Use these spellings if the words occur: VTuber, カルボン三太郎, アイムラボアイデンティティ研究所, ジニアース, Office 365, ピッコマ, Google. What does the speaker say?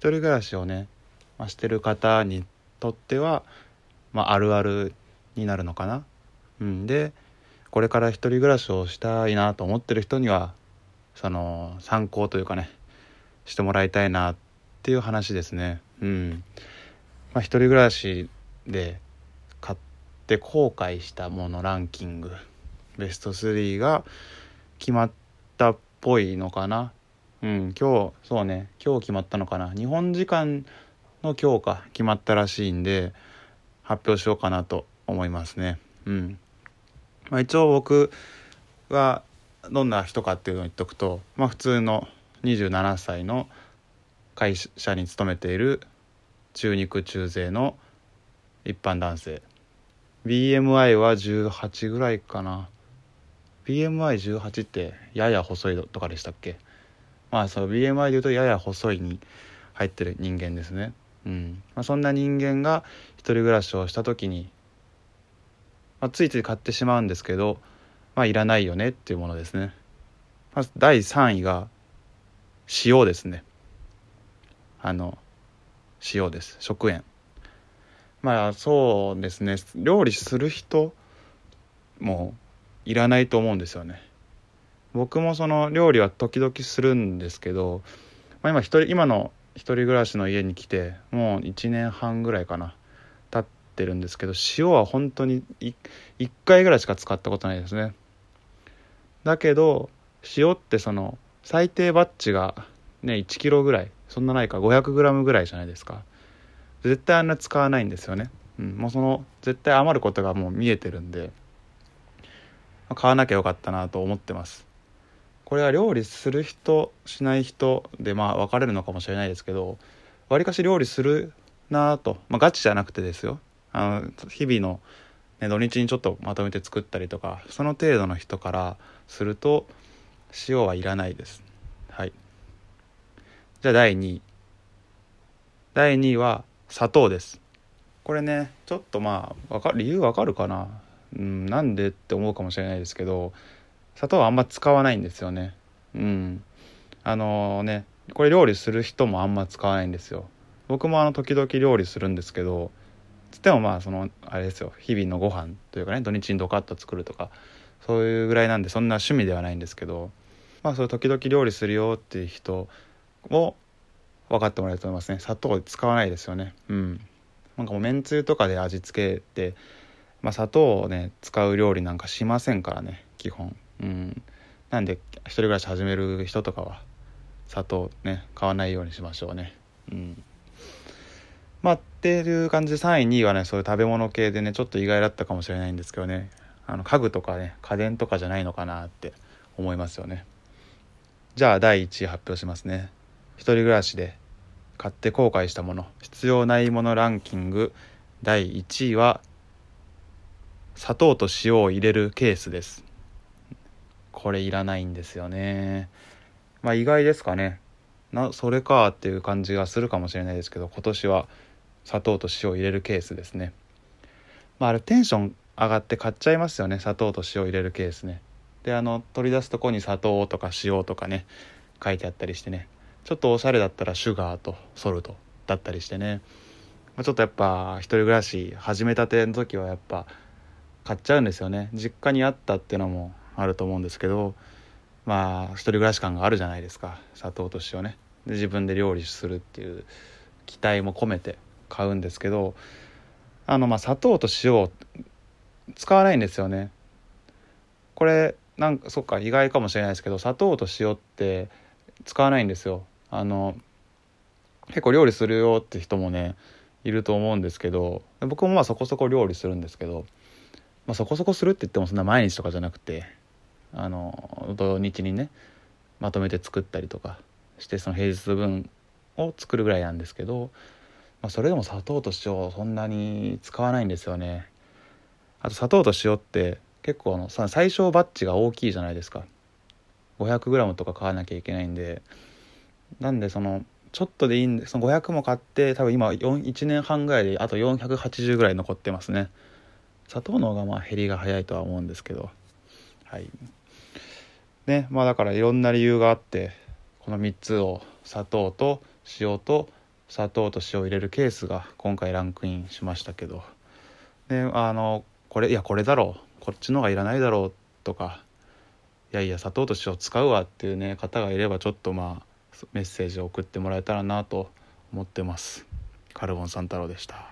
一人暮らしをね、してる方にとっては、あるあるになるのかな。でこれから一人暮らしをしたいなと思ってる人にはその参考というかね、してもらいたいなっていう話ですね。一人暮らしで買って後悔したものランキングベスト3が決まったっぽいのかな。今日決まったのかな。日本時間の今日か決まったらしいんで発表しようかなと思いますね。一応僕はどんな人かっていうのを言っとくと、普通の27歳の会社に勤めている中肉中背の一般男性、 BMI は18ぐらいかな。 BMI18 ってやや細いとかでしたっけ。その BMI でいうとやや細いに入ってる人間ですね。そんな人間が一人暮らしをした時に、ついつい買ってしまうんですけど、いらないよねっていうものですね。第3位が塩ですね。塩です。食塩。そうですね。料理する人もいらないと思うんですよね。僕もその料理は時々するんですけど、今の一人暮らしの家に来てもう1年半ぐらいかな経ってるんですけど、塩は本当に1回ぐらいしか使ったことないですね。だけど塩ってその最低バッジがね1キロぐらい、そんなないか500グラムぐらいじゃないですか。絶対あんな使わないんですよね。もうその絶対余ることがもう見えてるんで、買わなきゃよかったなと思ってます。これは料理する人しない人で分かれるのかもしれないですけど、わりかし料理するなと、ガチじゃなくてですよ、日々の、土日にちょっとまとめて作ったりとか、その程度の人からすると塩はいらないです。じゃあ第2位。第2位は砂糖です。これねちょっと理由わかるかな、なんでって思うかもしれないですけど、砂糖はあんま使わないんですよね。これ料理する人もあんま使わないんですよ。僕も時々料理するんですけど、つってもそのあれですよ、日々のご飯というかね、土日にドカッと作るとかそういうぐらいなんで、そんな趣味ではないんですけど、それ時々料理するよっていう人を分かってもらえると思いますね。砂糖使わないですよね。もうめんつゆとかで味付けて、砂糖をね使う料理なんかしませんからね、基本。なんで一人暮らし始める人とかは砂糖ね買わないようにしましょうね。っていう感じで3位2位はね、そういう食べ物系でね、ちょっと意外だったかもしれないんですけどね、家具とかね家電とかじゃないのかなって思いますよね。じゃあ第1位発表しますね。一人暮らしで買って後悔したもの、必要ないものランキング第1位は砂糖と塩を入れるケースです。これいらないんですよね。意外ですかね。それかっていう感じがするかもしれないですけど、今年は砂糖と塩を入れるケースですね。あれテンション上がって買っちゃいますよね、砂糖と塩を入れるケースね。で取り出すとこに砂糖とか塩とかね書いてあったりしてね、ちょっとおしゃれだったらシュガーとソルトだったりしてね、ちょっとやっぱ一人暮らし始めたての時はやっぱ買っちゃうんですよね。実家にあったっていうのもあると思うんですけど、一人暮らし感があるじゃないですか、砂糖と塩ね。で自分で料理するっていう期待も込めて買うんですけど、砂糖と塩を使わないんですよね。これそっか意外かもしれないですけど、砂糖と塩って使わないんですよ。結構料理するよって人もねいると思うんですけど、僕もそこそこ料理するんですけど、そこそこするって言ってもそんな毎日とかじゃなくて、土日にねまとめて作ったりとかして、その平日分を作るぐらいなんですけど、それでも砂糖と塩そんなに使わないんですよね。あと砂糖と塩って結構最小バッジが大きいじゃないですか。500グラムとか買わなきゃいけないんで、なんでちょっとでいいんで、その500も買って多分今1年半ぐらいであと480ぐらい残ってますね。砂糖の方が減りが早いとは思うんですけど、だからいろんな理由があって、この3つを砂糖と塩と砂糖と塩を入れるケースが今回ランクインしましたけど、でこれだろう、こっちのがいらないだろうとか、いやいや砂糖と塩使うわっていうね方がいれば、ちょっとメッセージを送ってもらえたらなと思ってます。カルボン三太郎でした。